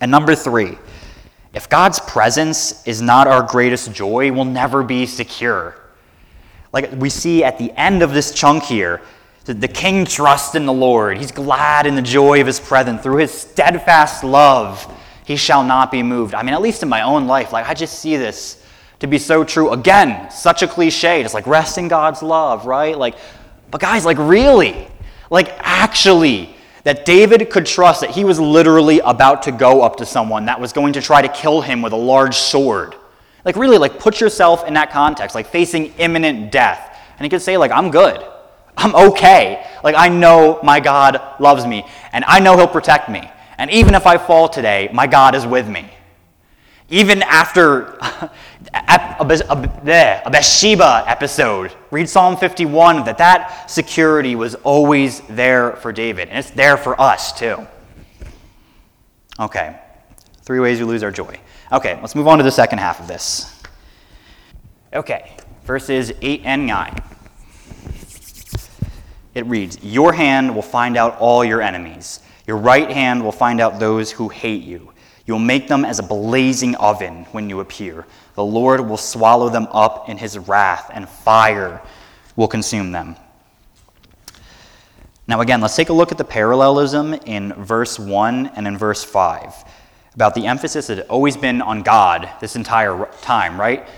And number three, if God's presence is not our greatest joy, we'll never be secure. Like we see at the end of this chunk here, that the king trusts in the Lord. He's glad in the joy of his presence. Through his steadfast love, he shall not be moved. I mean, at least in my own life, like I just see this to be so true. Again, such a cliche, just like rest in God's love, right? Like, but guys, like really, like actually, that David could trust that he was literally about to go up to someone that was going to try to kill him with a large sword. Like really, like put yourself in that context, like facing imminent death. And he could say like, I'm good. I'm okay. Like I know my God loves me and I know he'll protect me. And even if I fall today, my God is with me. Even after a, a, a, a Bathsheba episode, read Psalm fifty-one, that that security was always there for David. And it's there for us too. Okay, three ways we lose our joy. Okay, let's move on to the second half of this. Okay, verses eight and nine. It reads, your hand will find out all your enemies. Your right hand will find out those who hate you. You'll make them as a blazing oven when you appear. The Lord will swallow them up in his wrath, and fire will consume them. Now again, let's take a look at the parallelism in verse one and in verse five. About the emphasis that had always been on God this entire time, right?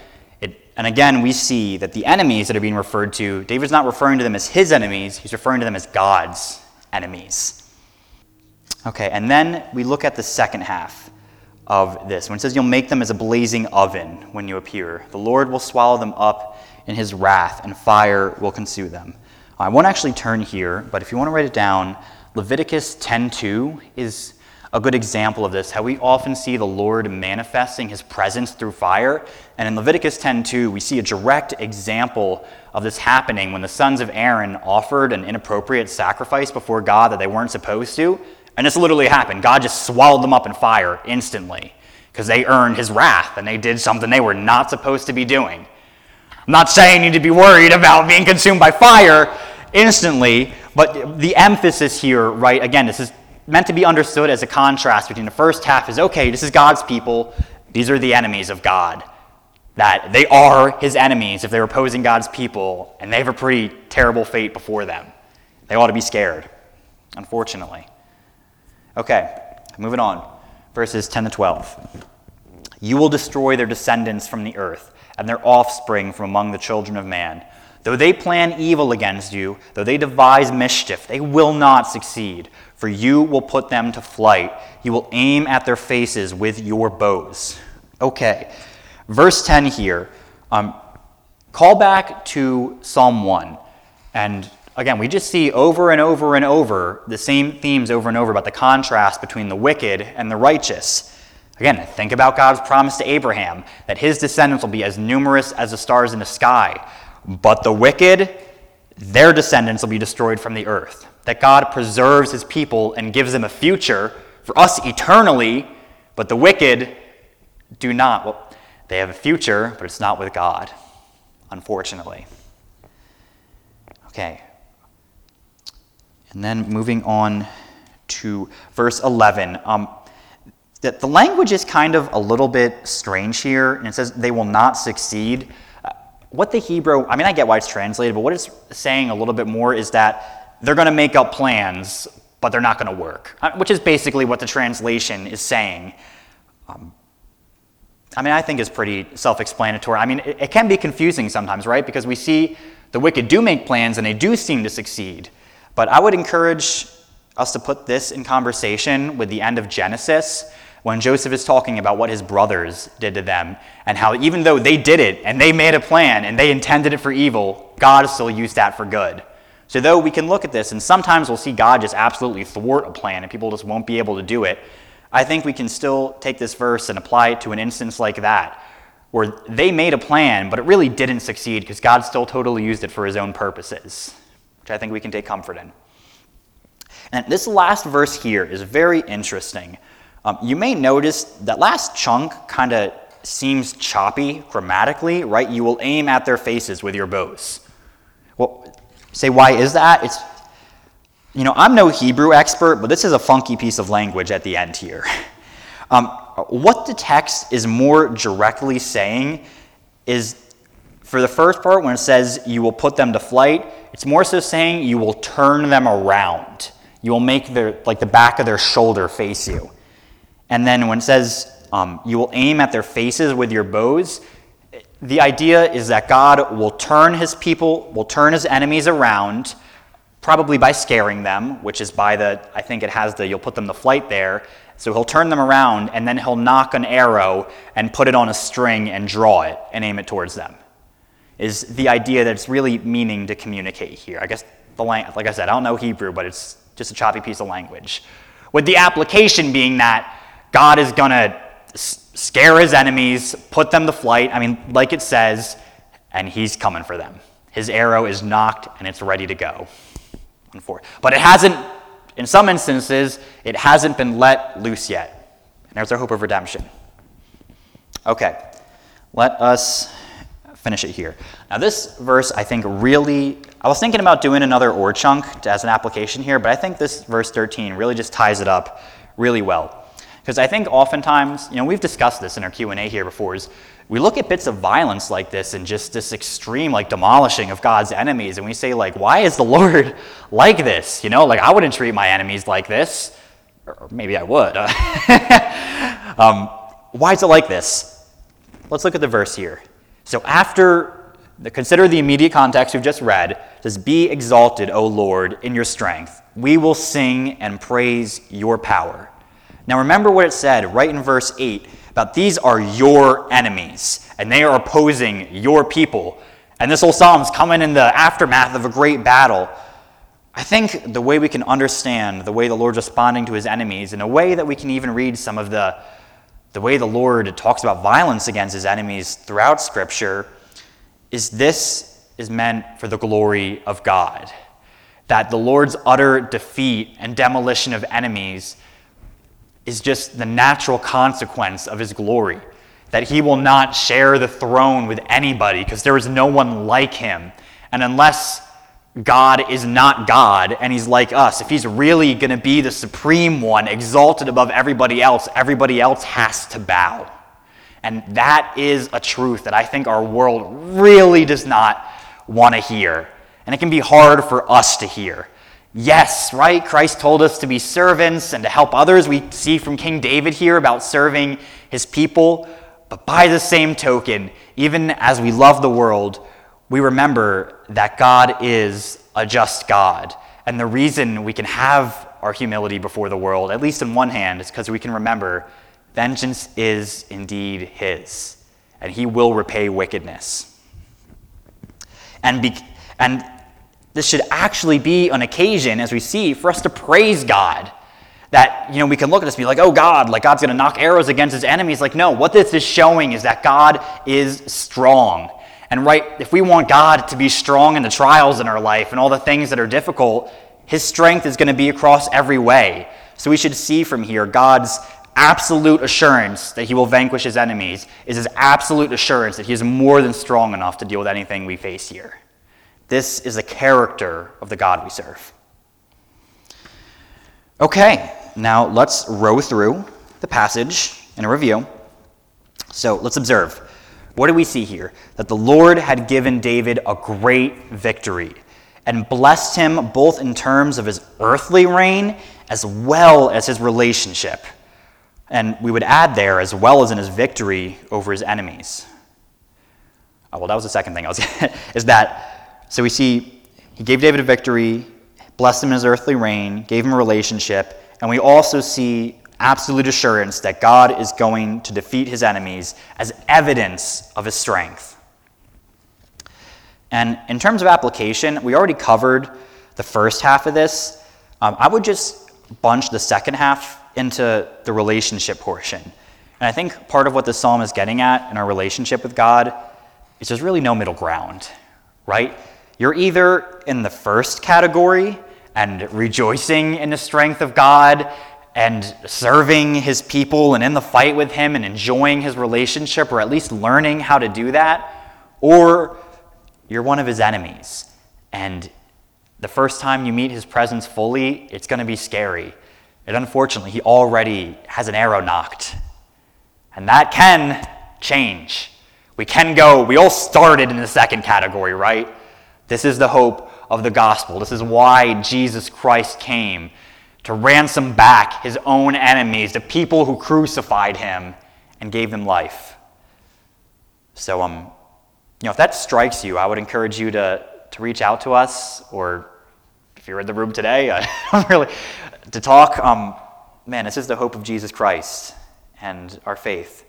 It, and again, we see that the enemies that are being referred to, David's not referring to them as his enemies, he's referring to them as God's enemies. Okay, and then we look at the second half of this, when it says, you'll make them as a blazing oven when you appear. The Lord will swallow them up in his wrath, and fire will consume them. I won't actually turn here, but if you want to write it down, Leviticus ten two is a good example of this, how we often see the Lord manifesting his presence through fire. And in Leviticus ten two, we see a direct example of this happening when the sons of Aaron offered an inappropriate sacrifice before God that they weren't supposed to. And this literally happened. God just swallowed them up in fire instantly because they earned his wrath and they did something they were not supposed to be doing. I'm not saying you need to be worried about being consumed by fire instantly, but the emphasis here, right, again, this is meant to be understood as a contrast between the first half is, okay, this is God's people. These are the enemies of God. That they are his enemies if they're opposing God's people, and they have a pretty terrible fate before them. They ought to be scared, unfortunately. Okay, moving on. Verses ten to twelve. You will destroy their descendants from the earth and their offspring from among the children of man. Though they plan evil against you, though they devise mischief, they will not succeed, for you will put them to flight. You will aim at their faces with your bows. Okay, verse ten here. Um, call back to Psalm one. And again, we just see over and over and over the same themes over and over about the contrast between the wicked and the righteous. Again, think about God's promise to Abraham that his descendants will be as numerous as the stars in the sky. But the wicked, their descendants will be destroyed from the earth. That God preserves his people and gives them a future for us eternally, but the wicked do not. Well, they have a future, but it's not with God, unfortunately. Okay. And then moving on to verse eleven. Um, that the language is kind of a little bit strange here, and it says they will not succeed. Uh, what the Hebrew, I mean, I get why it's translated, but what it's saying a little bit more is that they're going to make up plans, but they're not going to work, which is basically what the translation is saying. Um, I mean, I think it's pretty self-explanatory. I mean, it, it can be confusing sometimes, right? Because we see the wicked do make plans, and they do seem to succeed. But I would encourage us to put this in conversation with the end of Genesis, when Joseph is talking about what his brothers did to them and how even though they did it and they made a plan and they intended it for evil, God still used that for good. So though we can look at this and sometimes we'll see God just absolutely thwart a plan and people just won't be able to do it, I think we can still take this verse and apply it to an instance like that where they made a plan but it really didn't succeed because God still totally used it for his own purposes, which I think we can take comfort in. And this last verse here is very interesting. Um, you may notice that last chunk kind of seems choppy grammatically, right? You will aim at their faces with your bows. Well, say, why is that? It's, you know, I'm no Hebrew expert, but this is a funky piece of language at the end here. Um, what the text is more directly saying is, for the first part, when it says you will put them to flight, it's more so saying you will turn them around. You will make their, like the back of their shoulder face you. And then when it says um, you will aim at their faces with your bows, the idea is that God will turn his people, will turn his enemies around, probably by scaring them, which is by the, I think it has the, you'll put them to flight there. So he'll turn them around and then he'll knock an arrow and put it on a string and draw it and aim it towards them, is the idea that it's really meaning to communicate here. I guess, the lang- like I said, I don't know Hebrew, but it's just a choppy piece of language. With the application being that God is going to scare his enemies, put them to flight, I mean, like it says, and he's coming for them. His arrow is knocked, and it's ready to go. But it hasn't, in some instances, it hasn't been let loose yet. And there's our hope of redemption. Okay, let us finish it here. Now this verse, I think, really, I was thinking about doing another or chunk to, as an application here, but I think this verse thirteen really just ties it up really well. Because I think oftentimes, you know, we've discussed this in our Q and A here before, is we look at bits of violence like this and just this extreme, like, demolishing of God's enemies, and we say, like, why is the Lord like this? You know, like, I wouldn't treat my enemies like this. Or maybe I would. um, why is it like this? Let's look at the verse here. So after, the, consider the immediate context we've just read, it says, be exalted, O Lord, in your strength. We will sing and praise your power. Now remember what it said right in verse eight about these are your enemies, and they are opposing your people. And this whole psalm's coming in the aftermath of a great battle. I think the way we can understand the way the Lord's responding to his enemies, in a way that we can even read some of the The way the Lord talks about violence against his enemies throughout Scripture, is this is meant for the glory of God. That the Lord's utter defeat and demolition of enemies is just the natural consequence of his glory. That he will not share the throne with anybody because there is no one like him. And unless God is not God, and he's like us. If he's really going to be the supreme one, exalted above everybody else, everybody else has to bow. And that is a truth that I think our world really does not want to hear. And it can be hard for us to hear. Yes, right? Christ told us to be servants and to help others. We see from King David here about serving his people. But by the same token, even as we love the world, we remember that God is a just God. And the reason we can have our humility before the world, at least in one hand, is because we can remember vengeance is indeed his, and he will repay wickedness. And be, and this should actually be an occasion, as we see, for us to praise God. That, you know, we can look at this and be like, oh, God, like God's going to knock arrows against his enemies. Like, no, what this is showing is that God is strong. And right, if we want God to be strong in the trials in our life and all the things that are difficult, his strength is going to be across every way. So we should see from here God's absolute assurance that he will vanquish his enemies is his absolute assurance that he is more than strong enough to deal with anything we face here. This is the character of the God we serve. Okay, now let's row through the passage in a review. So let's observe. What do we see here? That the Lord had given David a great victory and blessed him both in terms of his earthly reign as well as his relationship. And we would add there as well as in his victory over his enemies. Oh, well, that was the second thing I was is that So we see he gave David a victory, blessed him in his earthly reign, gave him a relationship, and we also see absolute assurance that God is going to defeat his enemies as evidence of his strength. And in terms of application, we already covered the first half of this. Um, I would just bunch the second half into the relationship portion. And I think part of what the psalm is getting at in our relationship with God is there's really no middle ground, right? You're either in the first category and rejoicing in the strength of God and serving his people and in the fight with him and enjoying his relationship, or at least learning how to do that, or you're one of his enemies. And the first time you meet his presence fully, it's going to be scary. And unfortunately, he already has an arrow knocked. And that can change. We can go, we all started in the second category, right? This is the hope of the gospel. This is why Jesus Christ came, to ransom back his own enemies, the people who crucified him and gave them life. So, um, you know, if that strikes you, I would encourage you to, to reach out to us, or if you're in the room today, I don't really, to talk. Um, man, this is the hope of Jesus Christ and our faith.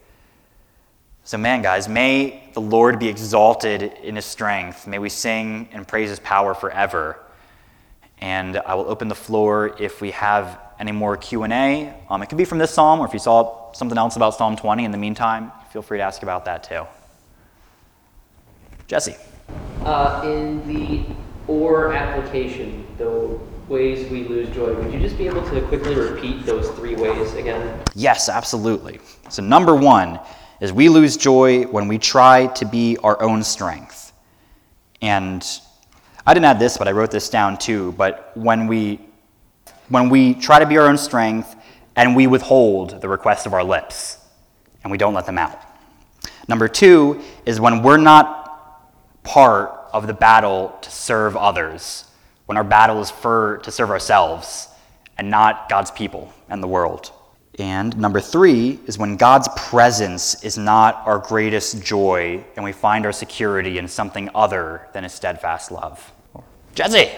So man, guys, may the Lord be exalted in his strength. May we sing and praise his power forever. And I will open the floor if we have any more Q and A. Um, it could be from this psalm, or if you saw something else about Psalm twenty in the meantime, feel free to ask about that too. Jesse. Uh, in the or application, the ways we lose joy, would you just be able to quickly repeat those three ways again? Yes, absolutely. So number one is we lose joy when we try to be our own strength. And I didn't add this, but I wrote this down too, but when we when we try to be our own strength and we withhold the request of our lips and we don't let them out. Number two is when we're not part of the battle to serve others, when our battle is for to serve ourselves and not God's people and the world. And number three is when God's presence is not our greatest joy and we find our security in something other than his steadfast love. Jesse, do you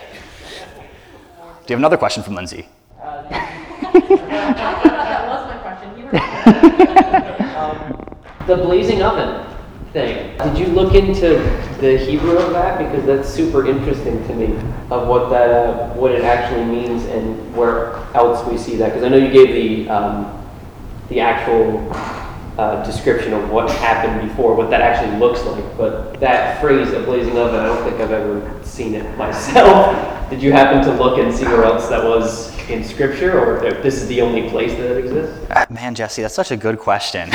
have another question from Lindsay? Uh, that was my question. um, the blazing oven thing. Did you look into the Hebrew of that? Because that's super interesting to me, of what that, uh, what it actually means and where else we see that. Because I know you gave the um, the actual uh, description of what happened before, what that actually looks like. But that phrase, a blazing oven, I don't think I've ever seen it myself. Did you happen to look and see where else that was in Scripture, or if this is the only place that it exists? Man, Jesse, that's such a good question.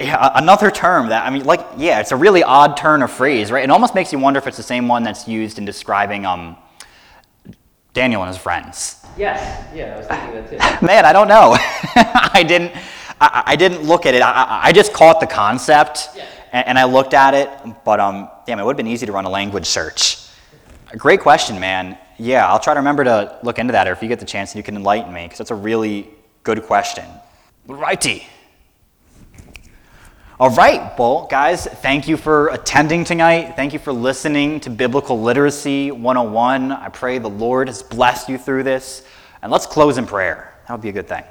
Yeah, another term that, I mean, like, yeah, it's a really odd turn of phrase, right? It almost makes you wonder if it's the same one that's used in describing um, Daniel and his friends. Yes, yeah, I was thinking that too. Man, I don't know. I didn't I, I didn't look at it. I, I just caught the concept, yeah. and, and I looked at it, but um, damn, it would have been easy to run a language search. Great question, man. Yeah, I'll try to remember to look into that, or if you get the chance, you can enlighten me, because that's a really good question. Righty. All right, well, guys, thank you for attending tonight. Thank you for listening to Biblical Literacy one oh one. I pray the Lord has blessed you through this. And let's close in prayer. That would be a good thing.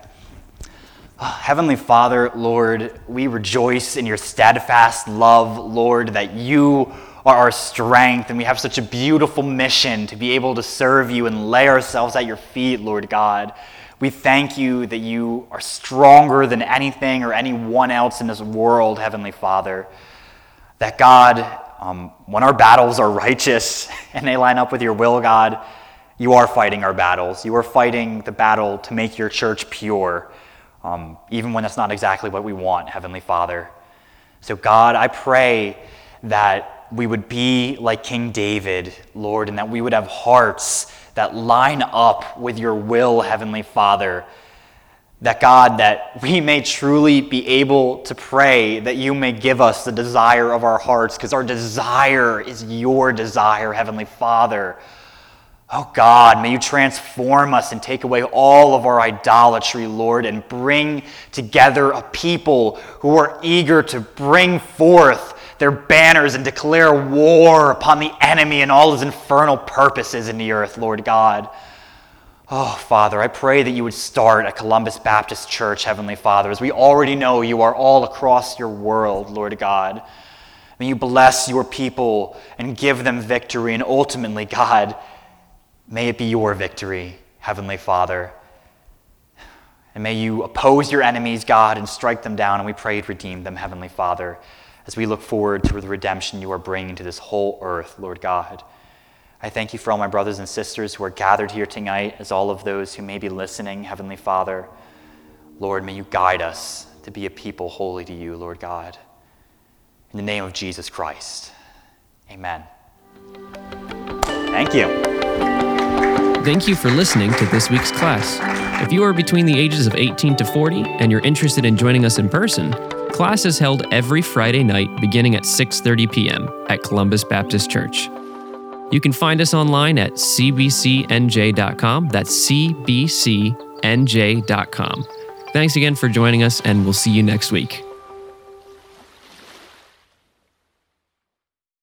Oh, Heavenly Father, Lord, we rejoice in your steadfast love, Lord, that you are our strength, and we have such a beautiful mission to be able to serve you and lay ourselves at your feet, Lord God. We thank you that you are stronger than anything or anyone else in this world, Heavenly Father. That, God, um, when our battles are righteous and they line up with your will, God, you are fighting our battles. You are fighting the battle to make your church pure, um, even when that's not exactly what we want, Heavenly Father. So, God, I pray that we would be like King David, Lord, and that we would have hearts that line up with your will, Heavenly Father, that, God, that we may truly be able to pray that you may give us the desire of our hearts, because our desire is your desire, Heavenly Father. Oh, God, may you transform us and take away all of our idolatry, Lord, and bring together a people who are eager to bring forth their banners and declare war upon the enemy and all his infernal purposes in the earth, Lord God. Oh, Father, I pray that you would start at Columbus Baptist Church, Heavenly Father, as we already know you are all across your world, Lord God. May you bless your people and give them victory, and ultimately, God, may it be your victory, Heavenly Father. And may you oppose your enemies, God, and strike them down, and we pray you'd redeem them, Heavenly Father, as we look forward to the redemption you are bringing to this whole earth, Lord God. I thank you for all my brothers and sisters who are gathered here tonight, as all of those who may be listening, Heavenly Father. Lord, may you guide us to be a people holy to you, Lord God. In the name of Jesus Christ, amen. Thank you. Thank you for listening to this week's class. If you are between the ages of eighteen to forty and you're interested in joining us in person, class is held every Friday night beginning at six thirty p.m. at Columbus Baptist Church. You can find us online at c b c n j dot com. That's c b c n j dot com. Thanks again for joining us, and we'll see you next week.